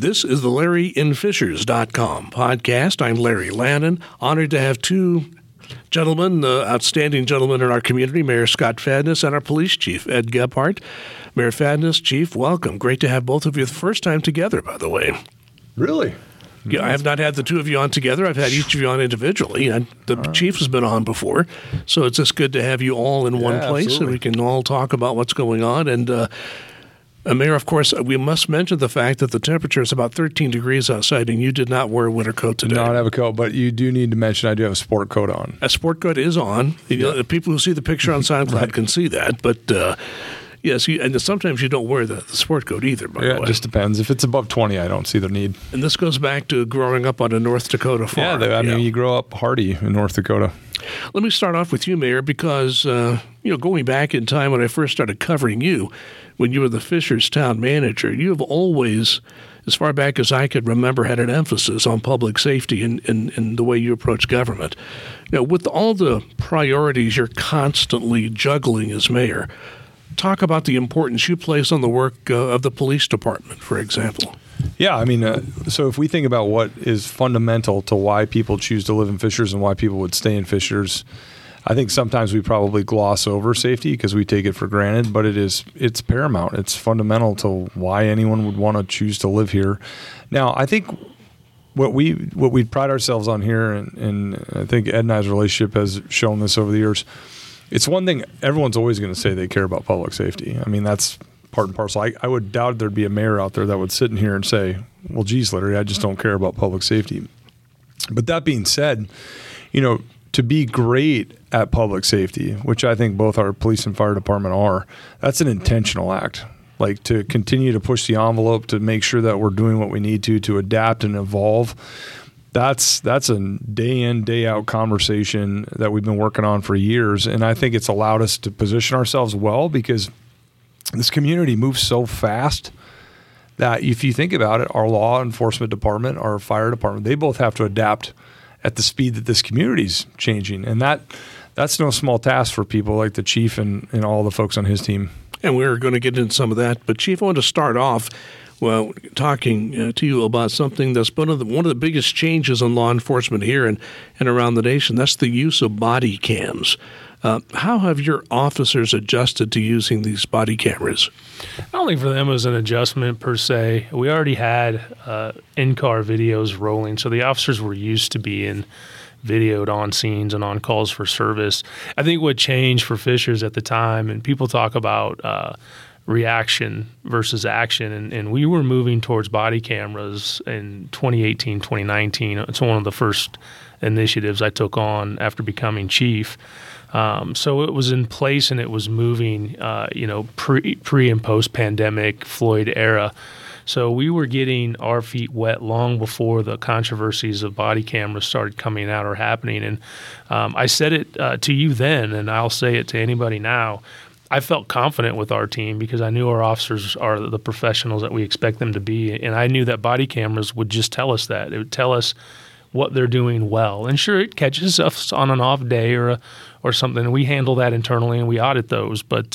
This is the LarryInFishers.com podcast. I'm Larry Lannon. Honored to have two gentlemen, outstanding gentlemen in our community, Mayor Scott Fadness and our police chief, Ed Gebhart. Mayor Fadness, Chief, welcome. Great to have both of you the first time together, by the way. Really? Yeah, I have not had the two of you on together. I've had each of you on individually, and the chief has been on before. So it's just good to have you all in one place, absolutely. And we can all talk about what's going on. And Mayor, of course, we must mention the fact that the temperature is about 13 degrees outside, and you did not wear a winter coat today. No, I don't have a coat, but you do need to mention I do have a sport coat on. A sport coat is on. Yeah. You know, the people who see the picture on SoundCloud right. can see that, but yes, and sometimes you don't wear the sport coat either, by the way. Yeah, it just depends. If it's above 20, I don't see the need. And this goes back to growing up on a North Dakota farm. Yeah, I mean, you grow up hardy in North Dakota. Let me start off with you, Mayor, because, going back in time when I first started covering you, when you were the Fishers town manager, you have always, as far back as I could remember, had an emphasis on public safety and the way you approach government. Now, with all the priorities you're constantly juggling as mayor, talk about the importance you place on the work of the police department, for example. Yeah, I mean, so if we think about what is fundamental to why people choose to live in Fishers and why people would stay in Fishers, I think sometimes we probably gloss over safety because we take it for granted, but it's paramount. It's fundamental to why anyone would want to choose to live here. Now, I think what we pride ourselves on here, and I think Ed and I's relationship has shown this over the years, it's one thing everyone's always going to say they care about public safety. I mean, that's part and parcel. I would doubt there'd be a mayor out there that would sit in here and say, well, geez, Larry, I just don't care about public safety. But that being said, to be great at public safety, which I think both our police and fire department are, that's an intentional act. Like to continue to push the envelope to make sure that we're doing what we need to adapt and evolve. That's a day in, day out conversation that we've been working on for years. And I think it's allowed us to position ourselves well because this community moves so fast that if you think about it, our law enforcement department, our fire department, they both have to adapt at the speed that this community's changing. And that's no small task for people like the chief and all the folks on his team. And we're going to get into some of that. But Chief, I want to start off talking to you about something that's been one of the biggest changes in law enforcement here and around the nation. That's the use of body cams. How have your officers adjusted to using these body cameras? I don't think for them it was an adjustment per se. We already had in-car videos rolling, so the officers were used to being videoed on scenes and on calls for service. I think what changed for Fishers at the time, and people talk about reaction versus action. And we were moving towards body cameras in 2018, 2019. It's one of the first initiatives I took on after becoming chief. So it was in place and it was moving, pre and post pandemic Floyd era. So we were getting our feet wet long before the controversies of body cameras started coming out or happening. And I said it to you then, and I'll say it to anybody now. I felt confident with our team because I knew our officers are the professionals that we expect them to be. And I knew that body cameras would just tell us that. It would tell us what they're doing well. And sure, it catches us on an off day or something. And we handle that internally and we audit those. But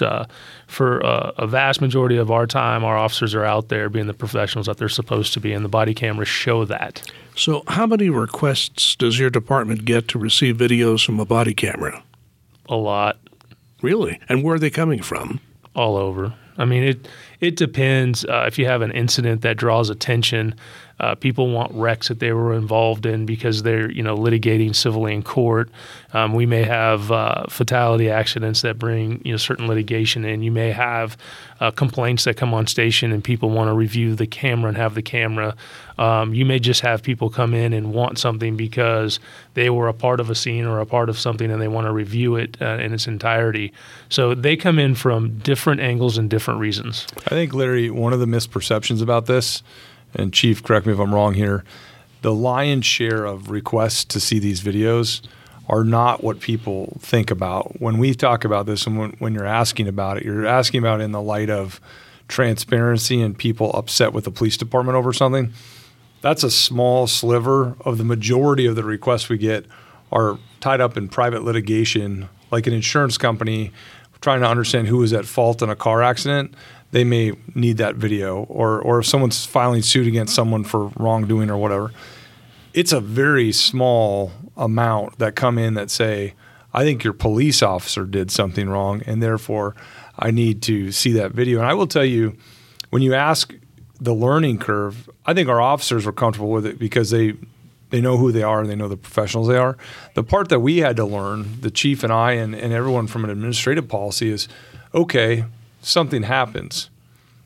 for a vast majority of our time, our officers are out there being the professionals that they're supposed to be. And the body cameras show that. So how many requests does your department get to receive videos from a body camera? A lot. Really? And where are they coming from? All over. I mean, it depends. If you have an incident that draws attention, people want wrecks that they were involved in because they're, litigating civilly in court. We may have fatality accidents that bring, certain litigation in. You may have complaints that come on station and people want to review the camera and have the camera. You may just have people come in and want something because they were a part of a scene or a part of something and they want to review it in its entirety. So they come in from different angles and different reasons. I think, Larry, one of the misperceptions about this, and Chief, correct me if I'm wrong here, the lion's share of requests to see these videos are not what people think about. When we talk about this and when you're asking about it, you're asking about it in the light of transparency and people upset with the police department over something. That's a small sliver of the majority of the requests we get are tied up in private litigation, like an insurance company trying to understand who was at fault in a car accident. they may need that video, or if someone's filing suit against someone for wrongdoing or whatever. It's a very small amount that come in that say, I think your police officer did something wrong, and therefore I need to see that video. And I will tell you, when you ask the learning curve, I think our officers were comfortable with it because they know who they are and they know the professionals they are. The part that we had to learn, the chief and I and everyone from an administrative policy, is, okay, something happens.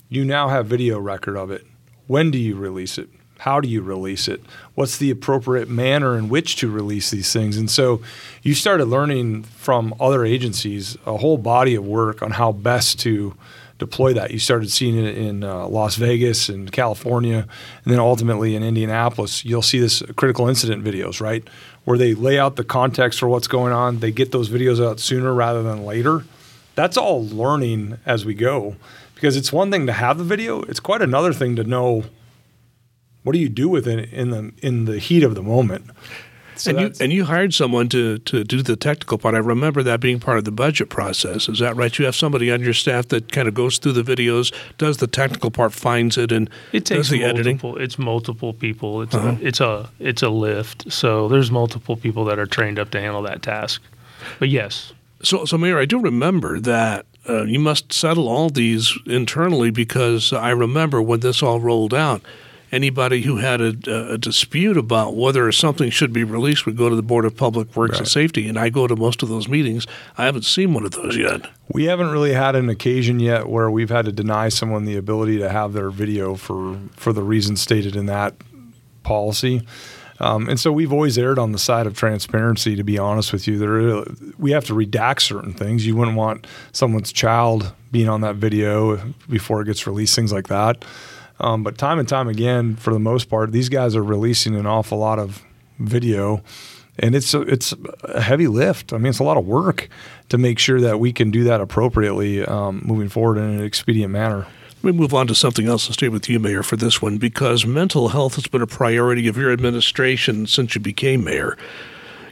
You now have video record of it. When do you release it? How do you release it? What's the appropriate manner in which to release these things? And so you started learning from other agencies a whole body of work on how best to deploy that. You started seeing it in Las Vegas and California, and then ultimately in Indianapolis. You'll see this critical incident videos, right, where they lay out the context for what's going on. They get those videos out sooner rather than later. That's all learning as we go, because it's one thing to have the video. It's quite another thing to know what do you do with it in the heat of the moment. So and you hired someone to do the technical part. I remember that being part of the budget process. Is that right? You have somebody on your staff that kind of goes through the videos, does the technical part, finds it, and it takes does the multiple, editing? It's multiple people. It's a lift. So there's multiple people that are trained up to handle that task. But yes. So Mayor, I do remember that you must settle all these internally, because I remember when this all rolled out, anybody who had a dispute about whether something should be released would go to the Board of Public Works and Safety, and I go to most of those meetings. I haven't seen one of those yet. We haven't really had an occasion yet where we've had to deny someone the ability to have their video for the reasons stated in that policy. And so we've always erred on the side of transparency, to be honest with you. We have to redact certain things. You wouldn't want someone's child being on that video before it gets released, things like that. But time and time again, for the most part, these guys are releasing an awful lot of video, and it's a heavy lift. I mean, it's a lot of work to make sure that we can do that appropriately moving forward in an expedient manner. Let me move on to something else and stay with you, Mayor, for this one, because mental health has been a priority of your administration since you became mayor.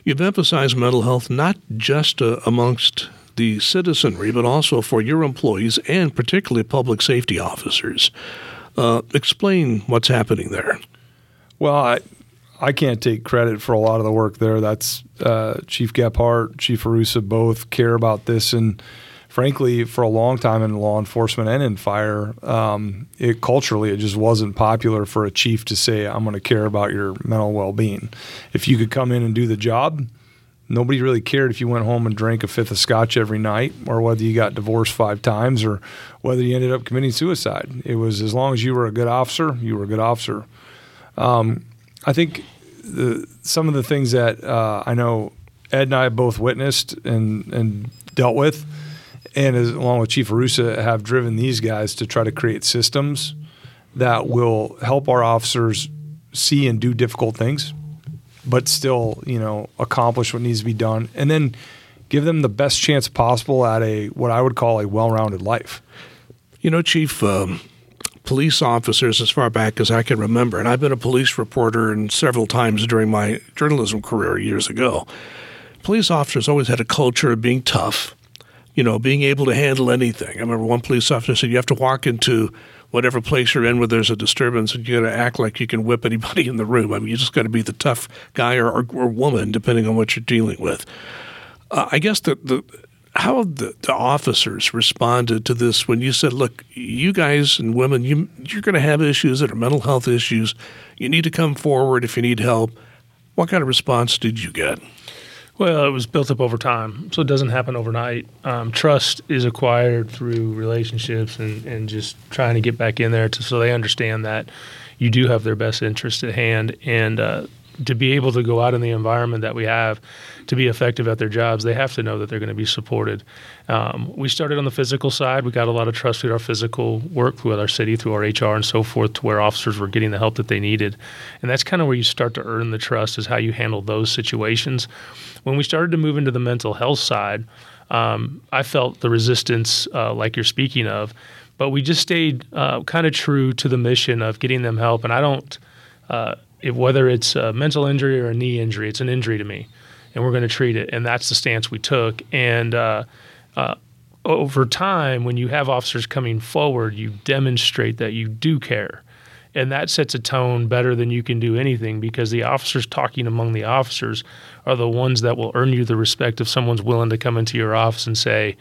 You've emphasized mental health not just amongst the citizenry, but also for your employees and particularly public safety officers. Explain what's happening there. Well, I can't take credit for a lot of the work there. That's Chief Gebhart, Chief Arusa both care about this. And frankly, for a long time in law enforcement and in fire, culturally it just wasn't popular for a chief to say, I'm going to care about your mental well-being. If you could come in and do the job, nobody really cared if you went home and drank a fifth of scotch every night, or whether you got divorced 5 times, or whether you ended up committing suicide. It was as long as you were a good officer, you were a good officer. I think some of the things that I know Ed and I both witnessed and dealt with, and along with Chief Arusa, have driven these guys to try to create systems that will help our officers see and do difficult things, but still, accomplish what needs to be done, and then give them the best chance possible at what I would call a well-rounded life. Chief, police officers, as far back as I can remember, and I've been a police reporter and several times during my journalism career years ago, police officers always had a culture of being tough, being able to handle anything. I remember one police officer said, you have to walk into whatever place you're in where there's a disturbance, and you got to act like you can whip anybody in the room. I mean, you just got to be the tough guy or woman, depending on what you're dealing with. I guess how the officers responded to this when you said, look, you guys and women, you're going to have issues that are mental health issues. You need to come forward if you need help. What kind of response did you get? Well, it was built up over time, so it doesn't happen overnight. Trust is acquired through relationships and just trying to get back in there so they understand that you do have their best interest at hand. And to be able to go out in the environment that we have to be effective at their jobs, they have to know that they're going to be supported. We started on the physical side. We got a lot of trust through our physical work, through our city, through our HR and so forth, to where officers were getting the help that they needed. And that's kind of where you start to earn the trust, is how you handle those situations. When we started to move into the mental health side, I felt the resistance like you're speaking of, but we just stayed kind of true to the mission of getting them help. And I don't whether it's a mental injury or a knee injury, it's an injury to me, and we're going to treat it. And that's the stance we took. And over time, when you have officers coming forward, you demonstrate that you do care. And that sets a tone better than you can do anything, because the officers talking among the officers are the ones that will earn you the respect if someone's willing to come into your office and say,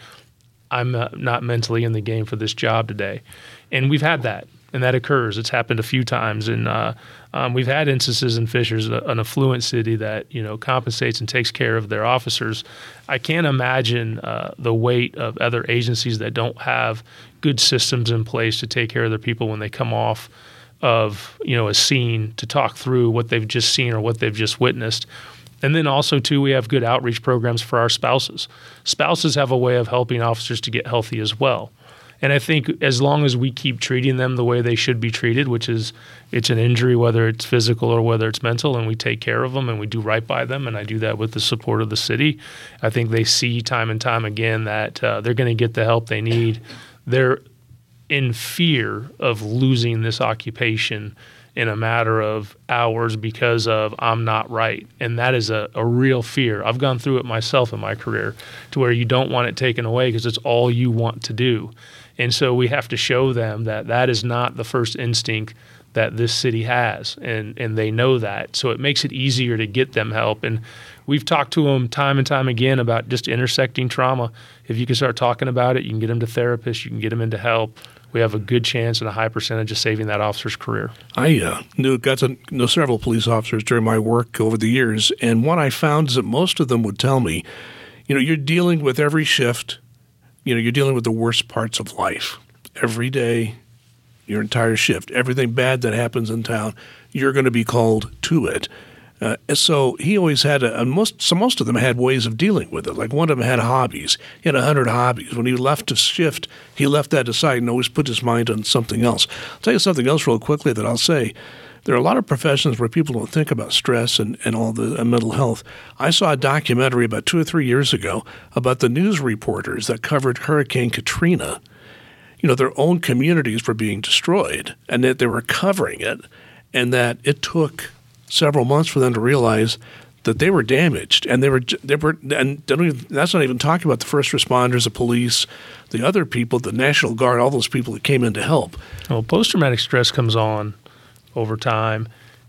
I'm not mentally in the game for this job today. And we've had that, and that occurs. It's happened a few times. And we've had instances in Fishers, an affluent city that, you know, compensates and takes care of their officers. I can't imagine the weight of other agencies that don't have good systems in place to take care of their people when they come off of, you know, a scene, to talk through what they've just seen or what they've just witnessed. And then also, too, we have good outreach programs for our spouses. Spouses have a way of helping officers to get healthy as well. And I think as long as we keep treating them the way they should be treated, which is it's an injury, whether it's physical or whether it's mental, and we take care of them and we do right by them, and I do that with the support of the city, I think they see time and time again that they're going to get the help they need. They're in fear of losing this occupation in a matter of hours because of I'm not right. And that is a real fear. I've gone through it myself in my career, to where you don't want it taken away because it's all you want to do. And so we have to show them that that is not the first instinct that this city has, and they know that. So it makes it easier to get them help. And we've talked to them time and time again about just intersecting trauma. If you can start talking about it, you can get them to therapists, you can get them into help. We have a good chance and a high percentage of saving that officer's career. I got to know several police officers during my work over the years, and what I found is that most of them would tell me, you know, you're dealing with every shift, you know, you're dealing with the worst parts of life. Every day, your entire shift, everything bad that happens in town, you're going to be called to it. So he always had most of them had ways of dealing with it. Like one of them had hobbies. He had 100 hobbies. When he left to shift, he left that aside and always put his mind on something else. I'll tell you something else real quickly that I'll say. There are a lot of professions where people don't think about stress and all the mental health. I saw a documentary about 2 or 3 years ago about the news reporters that covered Hurricane Katrina. You know, their own communities were being destroyed, and that they were covering it, and that it took several months for them to realize that they were damaged, and that's not even talking about the first responders, the police, the other people, the National Guard, all those people that came in to help. Well, post-traumatic stress comes on over time,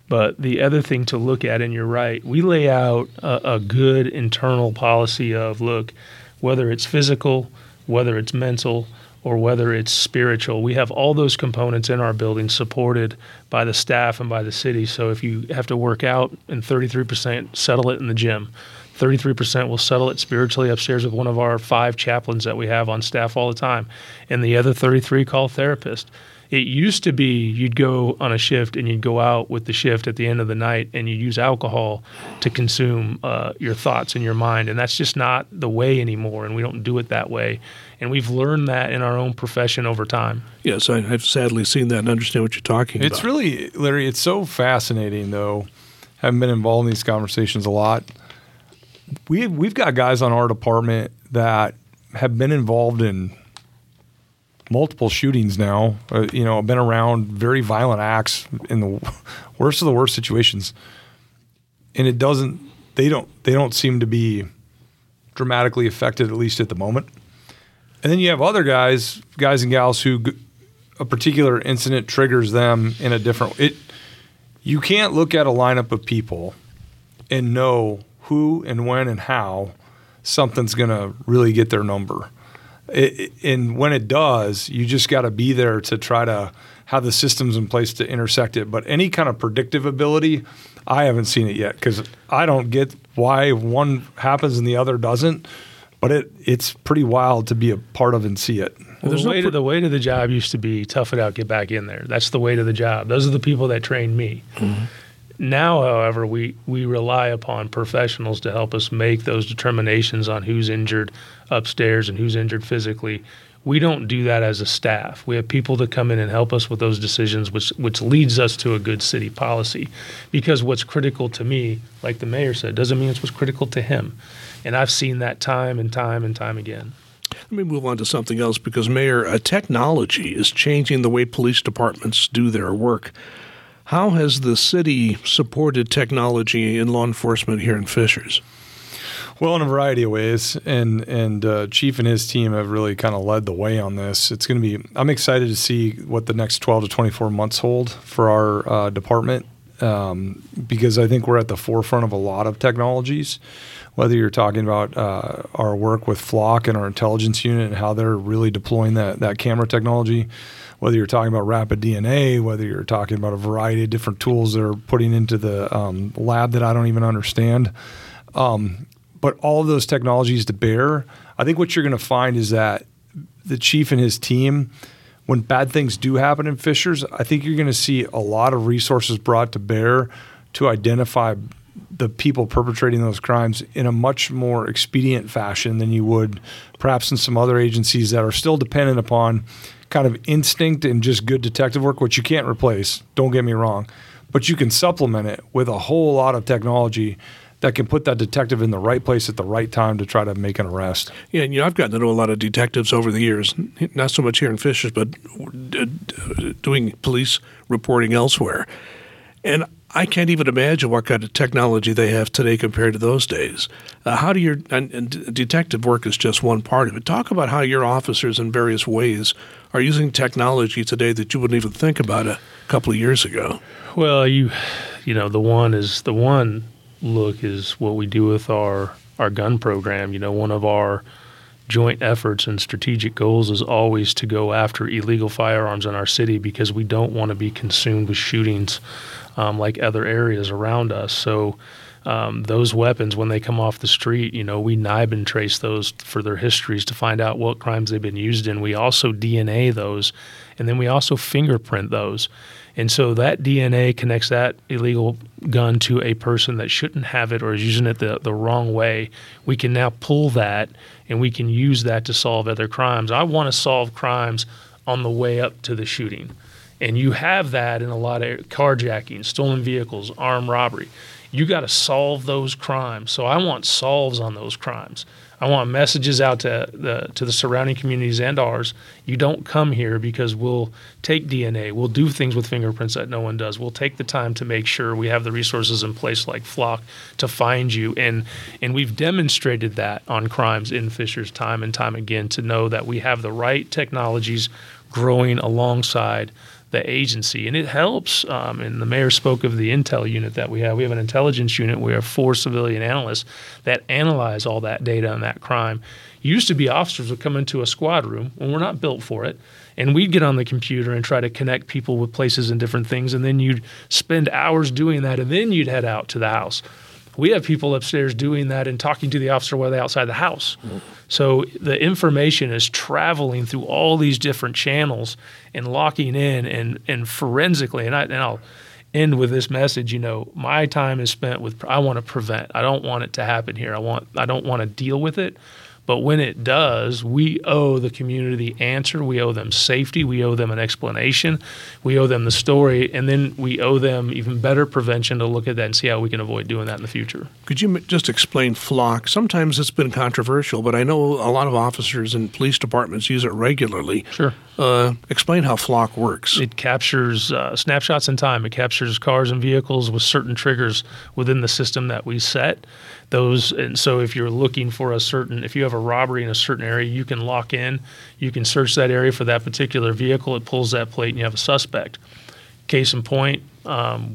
but the other thing to look at, and you're right, we lay out a good internal policy of, look, whether it's physical, whether it's mental, or whether it's spiritual. We have all those components in our building supported by the staff and by the city. So if you have to work out and 33% settle it in the gym, 33% will settle it spiritually upstairs with one of our 5 chaplains that we have on staff all the time. And the other 33 call therapists. It used to be you'd go on a shift and you'd go out with the shift at the end of the night and you use alcohol to consume your thoughts and your mind. And that's just not the way anymore, and we don't do it that way. And we've learned that in our own profession over time. Yes, I've sadly seen that and understand what you're talking about. It's really, Larry, it's so fascinating, though. Having been involved in these conversations a lot, we've got guys on our department that have been involved in multiple shootings now, you know, been around very violent acts in the worst of the worst situations. And it doesn't, they don't seem to be dramatically affected, at least at the moment. And then you have other guys and gals who a particular incident triggers them in a different way. You can't look at a lineup of people and know who and when and how something's going to really get their number. And when it does, you just got to be there to try to have the systems in place to intersect it. But any kind of predictive ability, I haven't seen it yet, because I don't get why one happens and the other doesn't. But it's pretty wild to be a part of and see it. Well, the weight of the job used to be tough it out, get back in there. That's the weight of the job. Those are the people that trained me. Mm-hmm. Now, however, we rely upon professionals to help us make those determinations on who's injured upstairs and who's injured physically. We don't do that as a staff. We have people to come in and help us with those decisions, which leads us to a good city policy. Because what's critical to me, like the mayor said, doesn't mean it's what's critical to him. And I've seen that time and time and time again. Let me move on to something else, because, Mayor, technology is changing the way police departments do their work. How has the city supported technology in law enforcement here in Fishers? Well, in a variety of ways, and Chief and his team have really kind of led the way on this. It's going to be. I'm excited to see what the next 12 to 24 months hold for our department, because I think we're at the forefront of a lot of technologies. Whether you're talking about our work with Flock and our intelligence unit and how they're really deploying that camera technology, whether you're talking about rapid DNA, whether you're talking about a variety of different tools they're putting into the lab that I don't even understand. But all of those technologies to bear, I think what you're going to find is that the Chief and his team, when bad things do happen in Fishers, I think you're going to see a lot of resources brought to bear to identify the people perpetrating those crimes in a much more expedient fashion than you would perhaps in some other agencies that are still dependent upon kind of instinct and just good detective work, which you can't replace, don't get me wrong, but you can supplement it with a whole lot of technology that can put that detective in the right place at the right time to try to make an arrest. Yeah, and I've gotten to know a lot of detectives over the years, not so much here in Fishers, but doing police reporting elsewhere. And I can't even imagine what kind of technology they have today compared to those days. How do your and detective work is just one part of it. Talk about how your officers in various ways are using technology today that you wouldn't even think about a couple of years ago. Well, you know, the one look is what we do with our gun program. You know, one of our joint efforts and strategic goals is always to go after illegal firearms in our city because we don't want to be consumed with shootings like other areas around us. So those weapons, when they come off the street, you know, we NIBIN trace those for their histories to find out what crimes they've been used in. We also DNA those, and then we also fingerprint those. And so that DNA connects that illegal gun to a person that shouldn't have it or is using it the wrong way. We can now pull that, and we can use that to solve other crimes. I want to solve crimes on the way up to the shooting. And you have that in a lot of carjacking, stolen vehicles, armed robbery. You got to solve those crimes. So I want solves on those crimes. I want messages out to the surrounding communities and ours. You don't come here because we'll take DNA. We'll do things with fingerprints that no one does. We'll take the time to make sure we have the resources in place like Flock to find you. And we've demonstrated that on crimes in Fishers time and time again to know that we have the right technologies growing alongside the agency. And it helps. And the mayor spoke of the intel unit that we have. We have an intelligence unit. We have 4 civilian analysts that analyze all that data on that crime. Used to be officers would come into a squad room, and we're not built for it, and we'd get on the computer and try to connect people with places and different things, and then you'd spend hours doing that, and then you'd head out to the house. We have people upstairs doing that and talking to the officer while they're outside the house. Mm-hmm. So the information is traveling through all these different channels and locking in and forensically. And I'll end with this message. You know, my time is spent with. I want to prevent. I don't want it to happen here. I don't want to deal with it. But when it does, we owe the community the answer. We owe them safety. We owe them an explanation. We owe them the story. And then we owe them even better prevention to look at that and see how we can avoid doing that in the future. Could you just explain Flock? Sometimes it's been controversial, but I know a lot of officers and police departments use it regularly. Sure. Explain how Flock works. It captures snapshots in time. It captures cars and vehicles with certain triggers within the system that we set. Those, and so if you're looking for if you have a robbery in a certain area, you can lock in, you can search that area for that particular vehicle, it pulls that plate and you have a suspect. Case in point,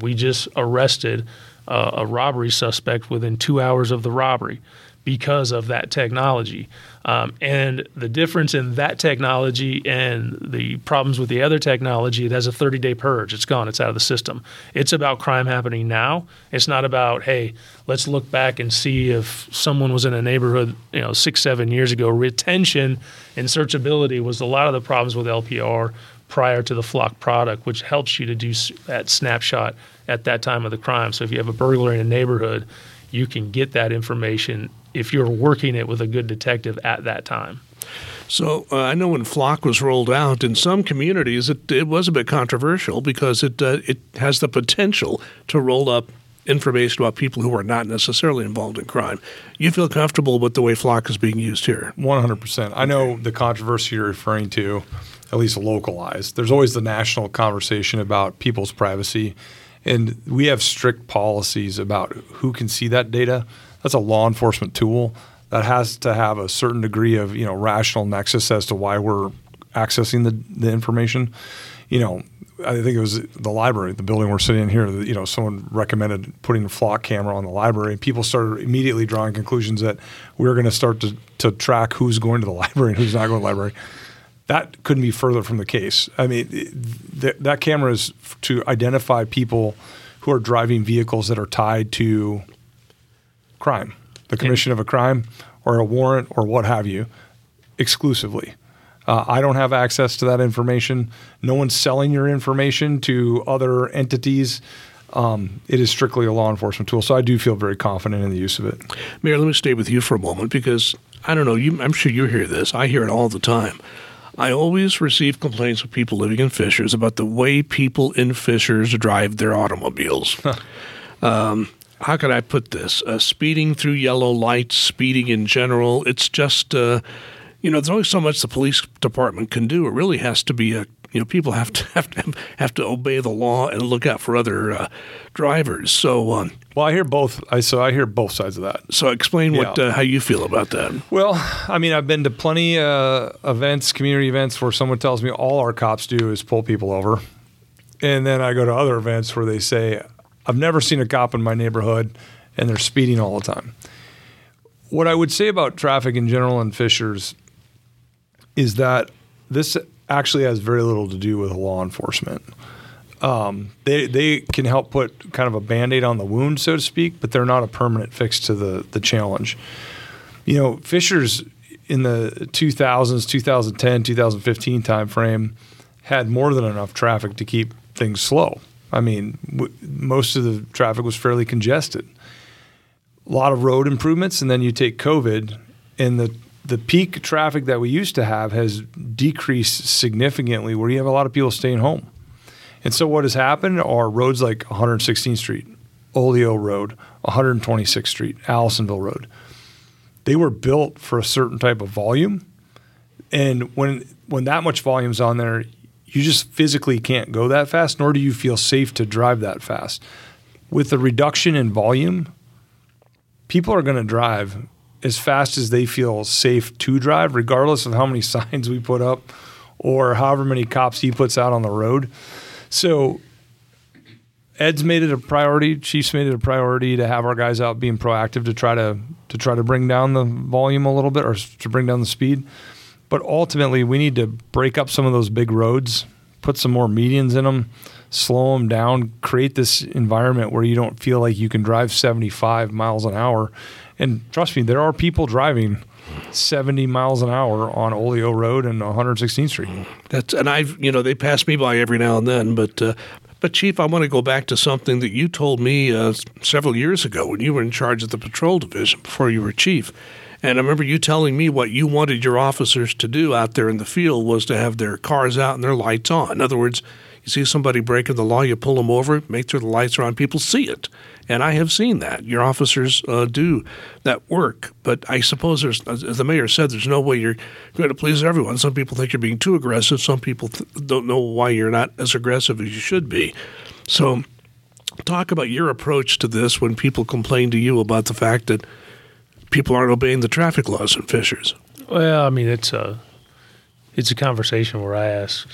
we just arrested a robbery suspect within 2 hours of the robbery because of that technology. And the difference in that technology and the problems with the other technology, it has a 30-day purge. It's gone. It's out of the system. It's about crime happening now. It's not about, hey, let's look back and see if someone was in a neighborhood, 6-7 years ago. Retention and searchability was a lot of the problems with LPR prior to the Flock product, which helps you to do that snapshot at that time of the crime. So if you have a burglar in a neighborhood, you can get that information if you're working it with a good detective at that time. So I know when Flock was rolled out in some communities, it was a bit controversial because it has the potential to roll up information about people who are not necessarily involved in crime. You feel comfortable with the way Flock is being used here? 100%. I know the controversy you're referring to, at least localized. There's always the national conversation about people's privacy, and we have strict policies about who can see that data. that's a law enforcement tool that has to have a certain degree of, you know, rational nexus as to why we're accessing the information. You know, I think it was the library, the building we're sitting in here, you know, someone recommended putting a Flock camera on the library, and people started immediately drawing conclusions that we're going to start to track who's going to the library and who's not going to the library. That couldn't be further from the case. I mean, that camera is to identify people who are driving vehicles that are tied to crime, the commission of a crime or a warrant or what have you, exclusively. I don't have access to that information. No one's selling your information to other entities. It is strictly a law enforcement tool. So I do feel very confident in the use of it. Mayor, let me stay with you for a moment because I don't know. I'm sure you hear this. I hear it all the time. I always receive complaints from people living in Fishers about the way people in Fishers drive their automobiles. How could I put this? Speeding through yellow lights, speeding in general, it's just you know, there's only so much the police department can do. It really has to be people have to obey the law and look out for other drivers. So, well, I hear both. I hear both sides of that. So, explain how you feel about that. Well, I mean, I've been to plenty events, community events, where someone tells me all our cops do is pull people over, and then I go to other events where they say, "I've never seen a cop in my neighborhood, and they're speeding all the time." What I would say about traffic in general in Fishers is that this actually has very little to do with law enforcement. They can help put kind of a Band-Aid on the wound, so to speak, but they're not a permanent fix to the challenge. You know, Fishers in the 2000s, 2010, 2015 timeframe had more than enough traffic to keep things slow. I mean, most of the traffic was fairly congested. A lot of road improvements, and then you take COVID, and the peak traffic that we used to have has decreased significantly, where you have a lot of people staying home. And so what has happened are roads like 116th Street, Olio Road, 126th Street, Allisonville Road. They were built for a certain type of volume. And when that much volume's on there, you just physically can't go that fast, nor do you feel safe to drive that fast. With the reduction in volume, people are going to drive as fast as they feel safe to drive, regardless of how many signs we put up or however many cops he puts out on the road. So Ed's made it a priority, Chief's made it a priority to have our guys out being proactive to try to bring down the volume a little bit or to bring down the speed. But ultimately, we need to break up some of those big roads, put some more medians in them, slow them down, create this environment where you don't feel like you can drive 75 miles an hour. And trust me, there are people driving 70 miles an hour on Olio Road and 116th Street. They pass me by every now and then. But Chief, I want to go back to something that you told me several years ago when you were in charge of the patrol division before you were chief. And I remember you telling me what you wanted your officers to do out there in the field was to have their cars out and their lights on. In other words, you see somebody breaking the law, you pull them over, make sure the lights are on, people see it. And I have seen that. Your officers do that work. But I suppose, as the mayor said, there's no way you're going to please everyone. Some people think you're being too aggressive. Some people don't know why you're not as aggressive as you should be. So talk about your approach to this when people complain to you about the fact that people aren't obeying the traffic laws in Fishers. Well, I mean, it's a conversation where I ask,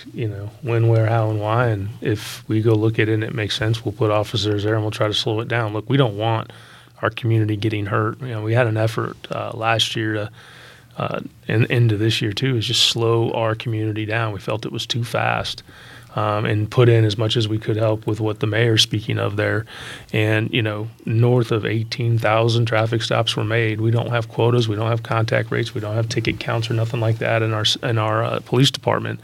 when, where, how, and why. And if we go look at it and it makes sense, we'll put officers there and we'll try to slow it down. Look, we don't want our community getting hurt. We had an effort last year and into this year too, is just slow our community down. We felt it was too fast and put in as much as we could help with what the mayor's speaking of there. And, north of 18,000 traffic stops were made. We don't have quotas. We don't have contact rates. We don't have ticket counts or nothing like that in our police department.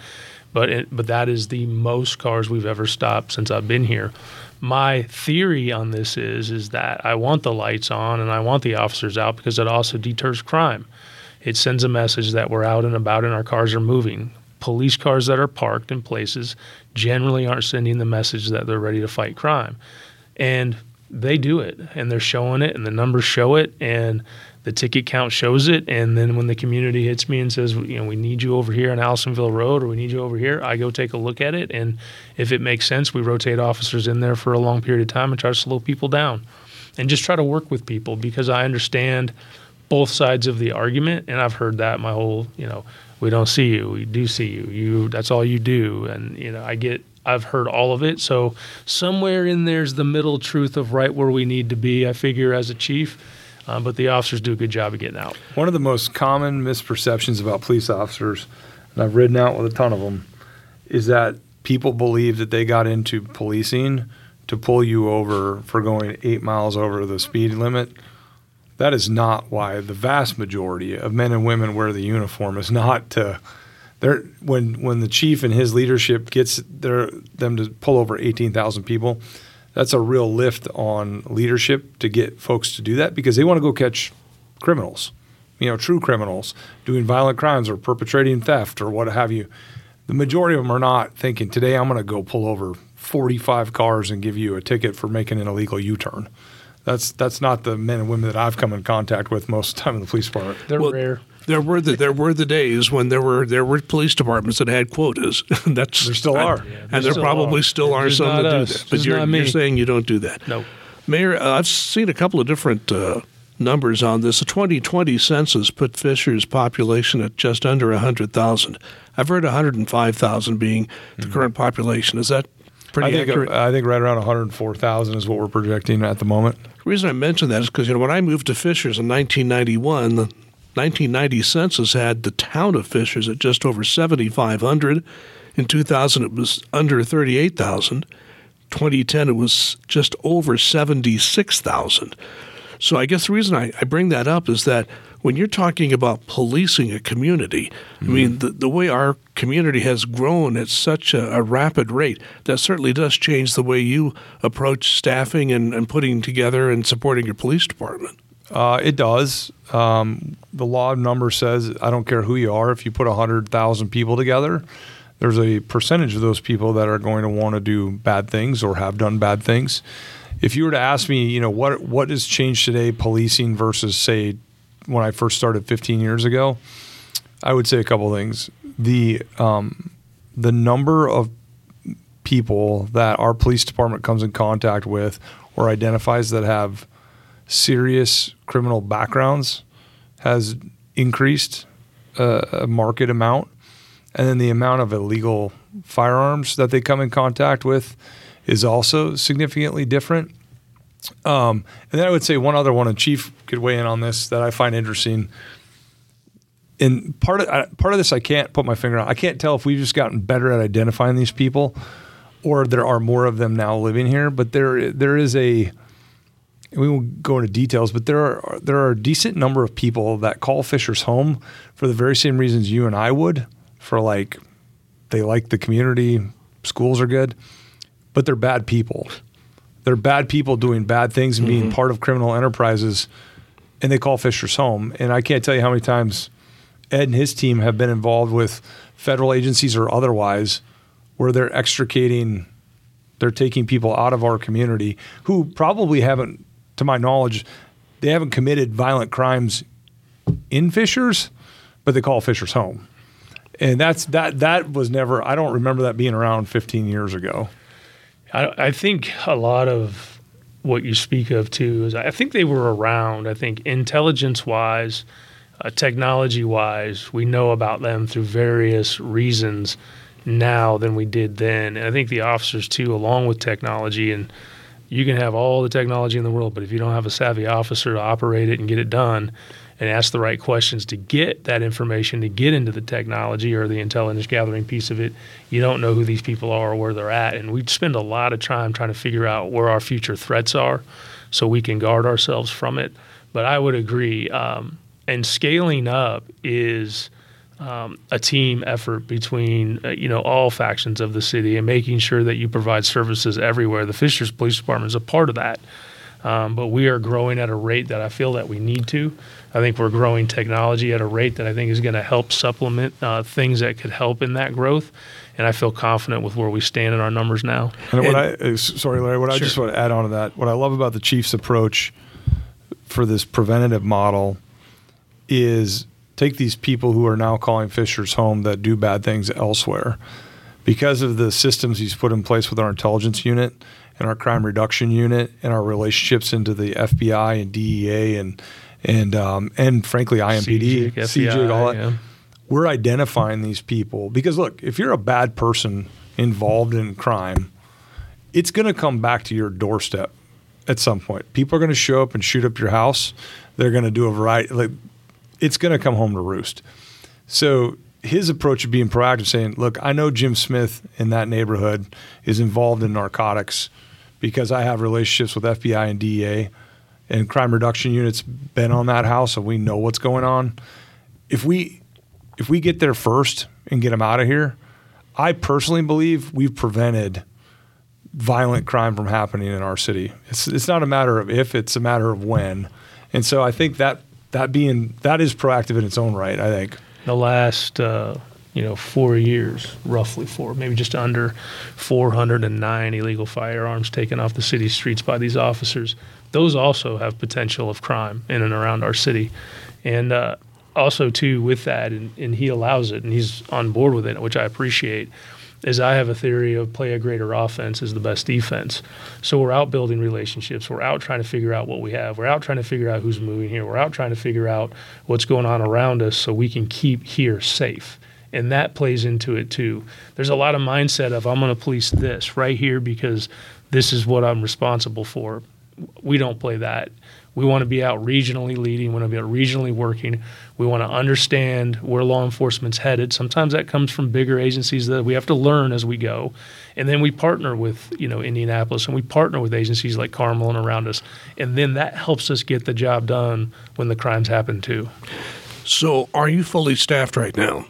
But that is the most cars we've ever stopped since I've been here. My theory on this is that I want the lights on and I want the officers out because it also deters crime. It sends a message that we're out and about and our cars are moving. Police cars that are parked in places generally aren't sending the message that they're ready to fight crime. And they do it, and they're showing it, and the numbers show it, and the ticket count shows it. And then when the community hits me and says, we need you over here on Allisonville Road or we need you over here, I go take a look at it. And if it makes sense, we rotate officers in there for a long period of time and try to slow people down. and just try to work with people, because I understand both sides of the argument, and I've heard that my whole, we don't see you, we do see you, that's all you do, and I've heard all of it. So somewhere in there's the middle truth of right where we need to be, I figure, as a chief. But the officers do a good job of getting out. One of the most common misperceptions about police officers, and I've ridden out with a ton of them, is that people believe that they got into policing to pull you over for going 8 miles over the speed limit. That is not why. The vast majority of men and women wear the uniform is not to when the chief and his leadership gets them to pull over 18,000 people. That's a real lift on leadership to get folks to do that, because they want to go catch criminals, true criminals doing violent crimes or perpetrating theft or what have you. The majority of them are not thinking, today I'm going to go pull over 45 cars and give you a ticket for making an illegal U-turn. That's not the men and women that I've come in contact with most of the time in the police department. They're rare. There were the days when there were police departments that had quotas. There probably still are some that do that. But you're saying you don't do that. No, Mayor, I've seen a couple of different numbers on this. The 2020 census put Fishers' population at just under 100,000. I've heard 105,000 being the current population. Is that pretty accurate? I think right around 104,000 is what we're projecting at the moment. The reason I mention that is because when I moved to Fishers in 1991. The 1990 census had the town of Fishers at just over 7,500. In 2000, it was under 38,000. 2010, it was just over 76,000. So I guess the reason I bring that up is that when you're talking about policing a community, I mean, the way our community has grown at such a rapid rate, that certainly does change the way you approach staffing and putting together and supporting your police department. It does. The law of numbers says, I don't care who you are, if you put 100,000 people together, there's a percentage of those people that are going to want to do bad things or have done bad things. If you were to ask me, what has changed today, policing versus, say, when I first started 15 years ago, I would say a couple of things. The number of people that our police department comes in contact with or identifies that have serious criminal backgrounds has increased a marked amount. And then the amount of illegal firearms that they come in contact with is also significantly different. And then I would say one other one, and Chief could weigh in on this, that I find interesting. And part of this I can't put my finger on. I can't tell if we've just gotten better at identifying these people or there are more of them now living here, but there is a... We won't go into details, but there are a decent number of people that call Fishers home for the very same reasons you and I would, for they like the community, schools are good, but they're bad people. They're bad people doing bad things and being part of criminal enterprises, and they call Fishers home. And I can't tell you how many times Ed and his team have been involved with federal agencies or otherwise where they're extricating, they're taking people out of our community who probably haven't, to my knowledge, they haven't committed violent crimes in Fishers, but they call Fishers home. And that was never, I don't remember that being around 15 years ago. I think a lot of what you speak of too is, I think they were around. I think intelligence-wise, technology-wise, we know about them through various reasons now than we did then. And I think the officers too, along with technology, and you can have all the technology in the world, but if you don't have a savvy officer to operate it and get it done and ask the right questions to get that information, to get into the technology or the intelligence gathering piece of it, you don't know who these people are or where they're at. And we spend a lot of time trying to figure out where our future threats are so we can guard ourselves from it. But I would agree. And scaling up is a team effort between all factions of the city and making sure that you provide services everywhere. The Fishers Police Department is a part of that, but we are growing at a rate that I feel that we need to. I think we're growing technology at a rate that I think is going to help supplement things that could help in that growth, and I feel confident with where we stand in our numbers now. Larry, I just want to add on to that, what I love about the Chief's approach for this preventative model is take these people who are now calling Fishers home that do bad things elsewhere. Because of the systems he's put in place with our intelligence unit and our crime reduction unit and our relationships into the FBI and DEA and frankly, IMPD, CJIG, all that. Yeah. We're identifying these people because, look, if you're a bad person involved in crime, it's going to come back to your doorstep at some point. People are going to show up and shoot up your house. They're going to do a variety. Like, it's going to come home to roost. So his approach of being proactive, saying, look, I know Jim Smith in that neighborhood is involved in narcotics because I have relationships with FBI and DEA. And crime reduction units been on that house, and we know what's going on. If we get there first and get them out of here, I personally believe we've prevented violent crime from happening in our city. It's not a matter of if, it's a matter of when. And so I think that is proactive in its own right, I think. The last 4 years, roughly four, maybe just under 409 illegal firearms taken off the city streets by these officers. Those also have potential of crime in and around our city. And also, too, with that, and he allows it, and he's on board with it, which I appreciate, is I have a theory of play a greater offense is the best defense. So we're out building relationships. We're out trying to figure out what we have. We're out trying to figure out who's moving here. We're out trying to figure out what's going on around us so we can keep here safe. And that plays into it, too. There's a lot of mindset of I'm going to police this right here because this is what I'm responsible for. We don't play that. We want to be out regionally leading. We want to be out regionally working. We want to understand where law enforcement's headed. Sometimes that comes from bigger agencies that we have to learn as we go. And then we partner with, Indianapolis, and we partner with agencies like Carmel and around us. And then that helps us get the job done when the crimes happen too. So are you fully staffed right now?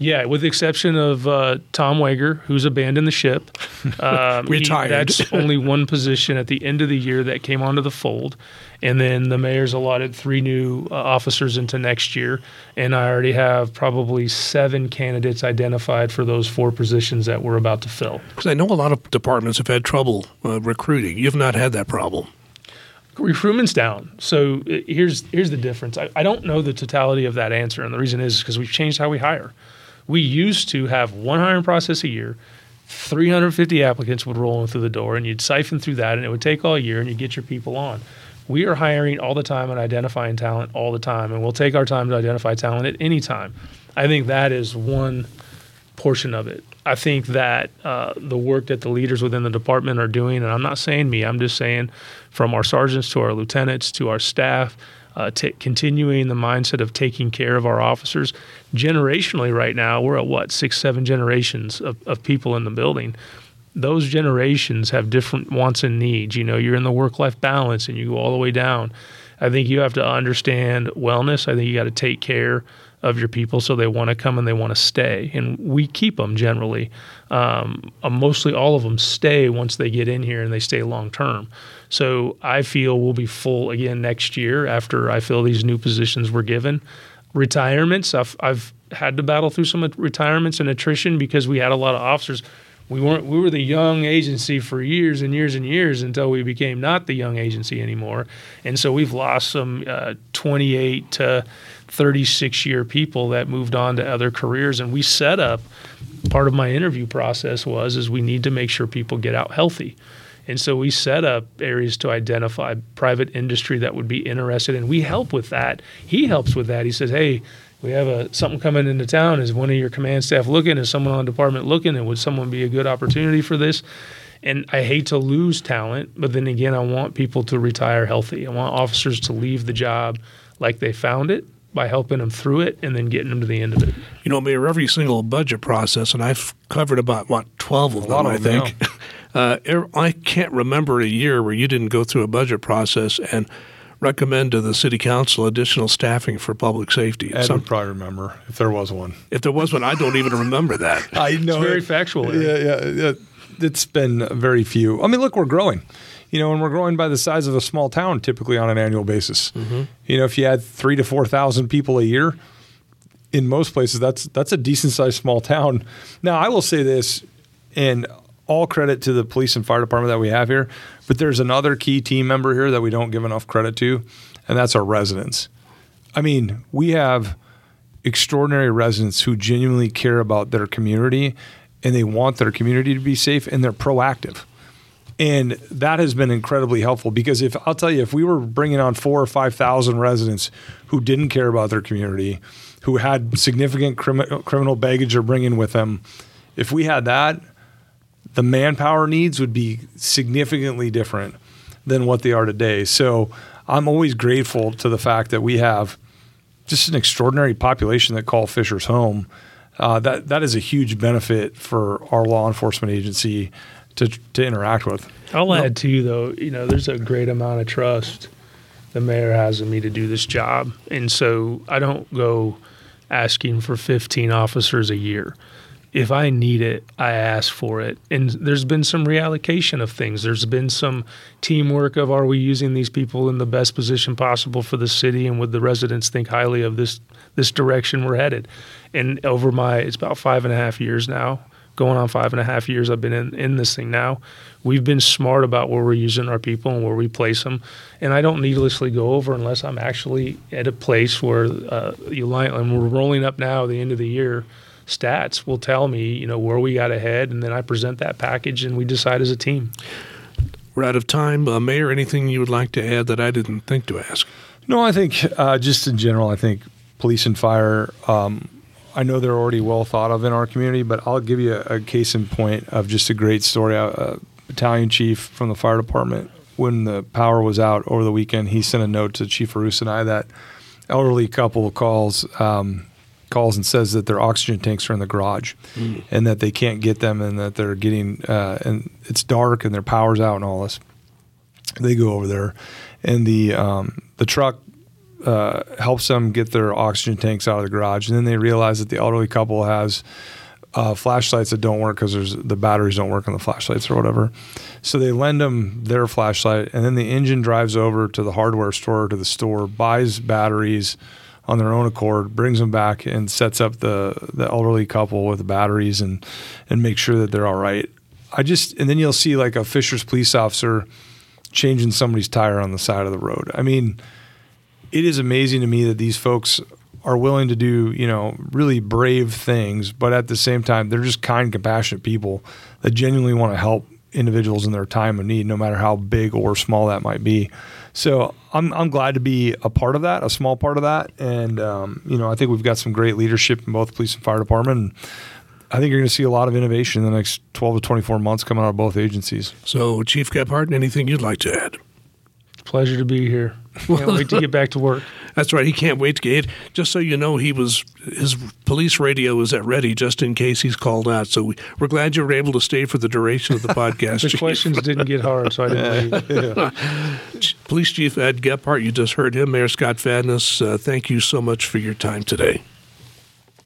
Yeah, with the exception of Tom Wager, who's abandoned the ship. Retired. That's only one position at the end of the year that came onto the fold. And then the mayor's allotted 3 new officers into next year. And I already have probably 7 candidates identified for those 4 positions that we're about to fill. Because I know a lot of departments have had trouble recruiting. You've not had that problem. Recruitment's down. So here's the difference. I don't know the totality of that answer. And the reason is because we've changed how we hire. We used to have one hiring process a year, 350 applicants would roll in through the door, and you'd siphon through that, and it would take all year, and you'd get your people on. We are hiring all the time and identifying talent all the time, and we'll take our time to identify talent at any time. I think that is one portion of it. I think that the work that the leaders within the department are doing, and I'm not saying me, I'm just saying from our sergeants to our lieutenants to our staff, continuing the mindset of taking care of our officers. Generationally right now, we're at 6, 7 generations of people in the building. Those generations have different wants and needs. You're in the work-life balance and you go all the way down. I think you have to understand wellness. I think you got to take care of your people so they want to come and they want to stay. And we keep them generally. Mostly all of them stay once they get in here and they stay long-term. So I feel we'll be full again next year after I fill these new positions we're given. Retirements, I've had to battle through some retirements and attrition because we had a lot of officers. We were the young agency for years and years and years until we became not the young agency anymore. And so we've lost some 28 to 36-year people that moved on to other careers. And we set up, part of my interview process is we need to make sure people get out healthy. And so we set up areas to identify private industry that would be interested, and we help with that. He helps with that. He says, hey, we have something coming into town. Is one of your command staff looking? Is someone on the department looking? And would someone be a good opportunity for this? And I hate to lose talent, but then again, I want people to retire healthy. I want officers to leave the job like they found it, by helping them through it and then getting them to the end of it. Mayor, every single budget process, and I've covered about, 12 of them, I think. I can't remember a year where you didn't go through a budget process and recommend to the city council additional staffing for public safety. I don't probably remember if there was one. If there was one, I don't even remember that. I know. It's very factual. Yeah. It's been very few. Look, we're growing. And we're growing by the size of a small town typically on an annual basis. Mm-hmm. If you had 3,000 to 4,000 people a year, in most places, that's a decent-sized small town. Now, I will say this, and all credit to the police and fire department that we have here, but there's another key team member here that we don't give enough credit to, and that's our residents. We have extraordinary residents who genuinely care about their community, and they want their community to be safe, and they're proactive. And that has been incredibly helpful because if we were bringing on 4,000 or 5,000 residents who didn't care about their community, who had significant criminal baggage they're bringing with them, if we had that, the manpower needs would be significantly different than what they are today. So I'm always grateful to the fact that we have just an extraordinary population that call Fishers home. That is a huge benefit for our law enforcement agency to interact with. I'll add too, though, there's a great amount of trust the mayor has in me to do this job. And so I don't go asking for 15 officers a year. If I need it, I ask for it. And there's been some reallocation of things. There's been some teamwork of, are we using these people in the best position possible for the city, and would the residents think highly of this direction we're headed? And over it's about 5.5 years now, going on 5.5 years I've been in this thing now, we've been smart about where we're using our people and where we place them. And I don't needlessly go over unless I'm actually at a place where and we're rolling up now the end of the year. Stats will tell me, where we got ahead, and then I present that package and we decide as a team. We're out of time. Mayor, anything you would like to add that I didn't think to ask? No, I think just in general, I think police and fire, I know they're already well thought of in our community, but I'll give you a case in point of just a great story. A battalion chief from the fire department, when the power was out over the weekend, he sent a note to Chief Arusa and I. That elderly couple calls and says that their oxygen tanks are in the garage and that they can't get them, and that they're getting and it's dark and their power's out and all this. They go over there, and the truck helps them get their oxygen tanks out of the garage, and then they realize that the elderly couple has flashlights that don't work because the batteries don't work on the flashlights or whatever. So they lend them their flashlight, and then the engine drives over to the hardware store, buys batteries on their own accord, brings them back, and sets up the elderly couple with the batteries and make sure that they're all right. And then you'll see like a Fishers police officer changing somebody's tire on the side of the road. I mean, it is amazing to me that these folks are willing to do, really brave things, but at the same time, they're just kind, compassionate people that genuinely want to help individuals in their time of need, no matter how big or small that might be. So I'm glad to be a part of that, a small part of that. And, I think we've got some great leadership in both police and fire department. And I think you're going to see a lot of innovation in the next 12 to 24 months coming out of both agencies. So, Chief Gebhart, anything you'd like to add? Pleasure to be here. Can't wait to get back to work. That's right. He can't wait to get it. Just so you know, his police radio is at ready just in case he's called out. So we're glad you were able to stay for the duration of the podcast. The questions didn't get hard, so I didn't leave. Yeah. Police Chief Ed Gebhart, you just heard him. Mayor Scott Fadness, thank you so much for your time today.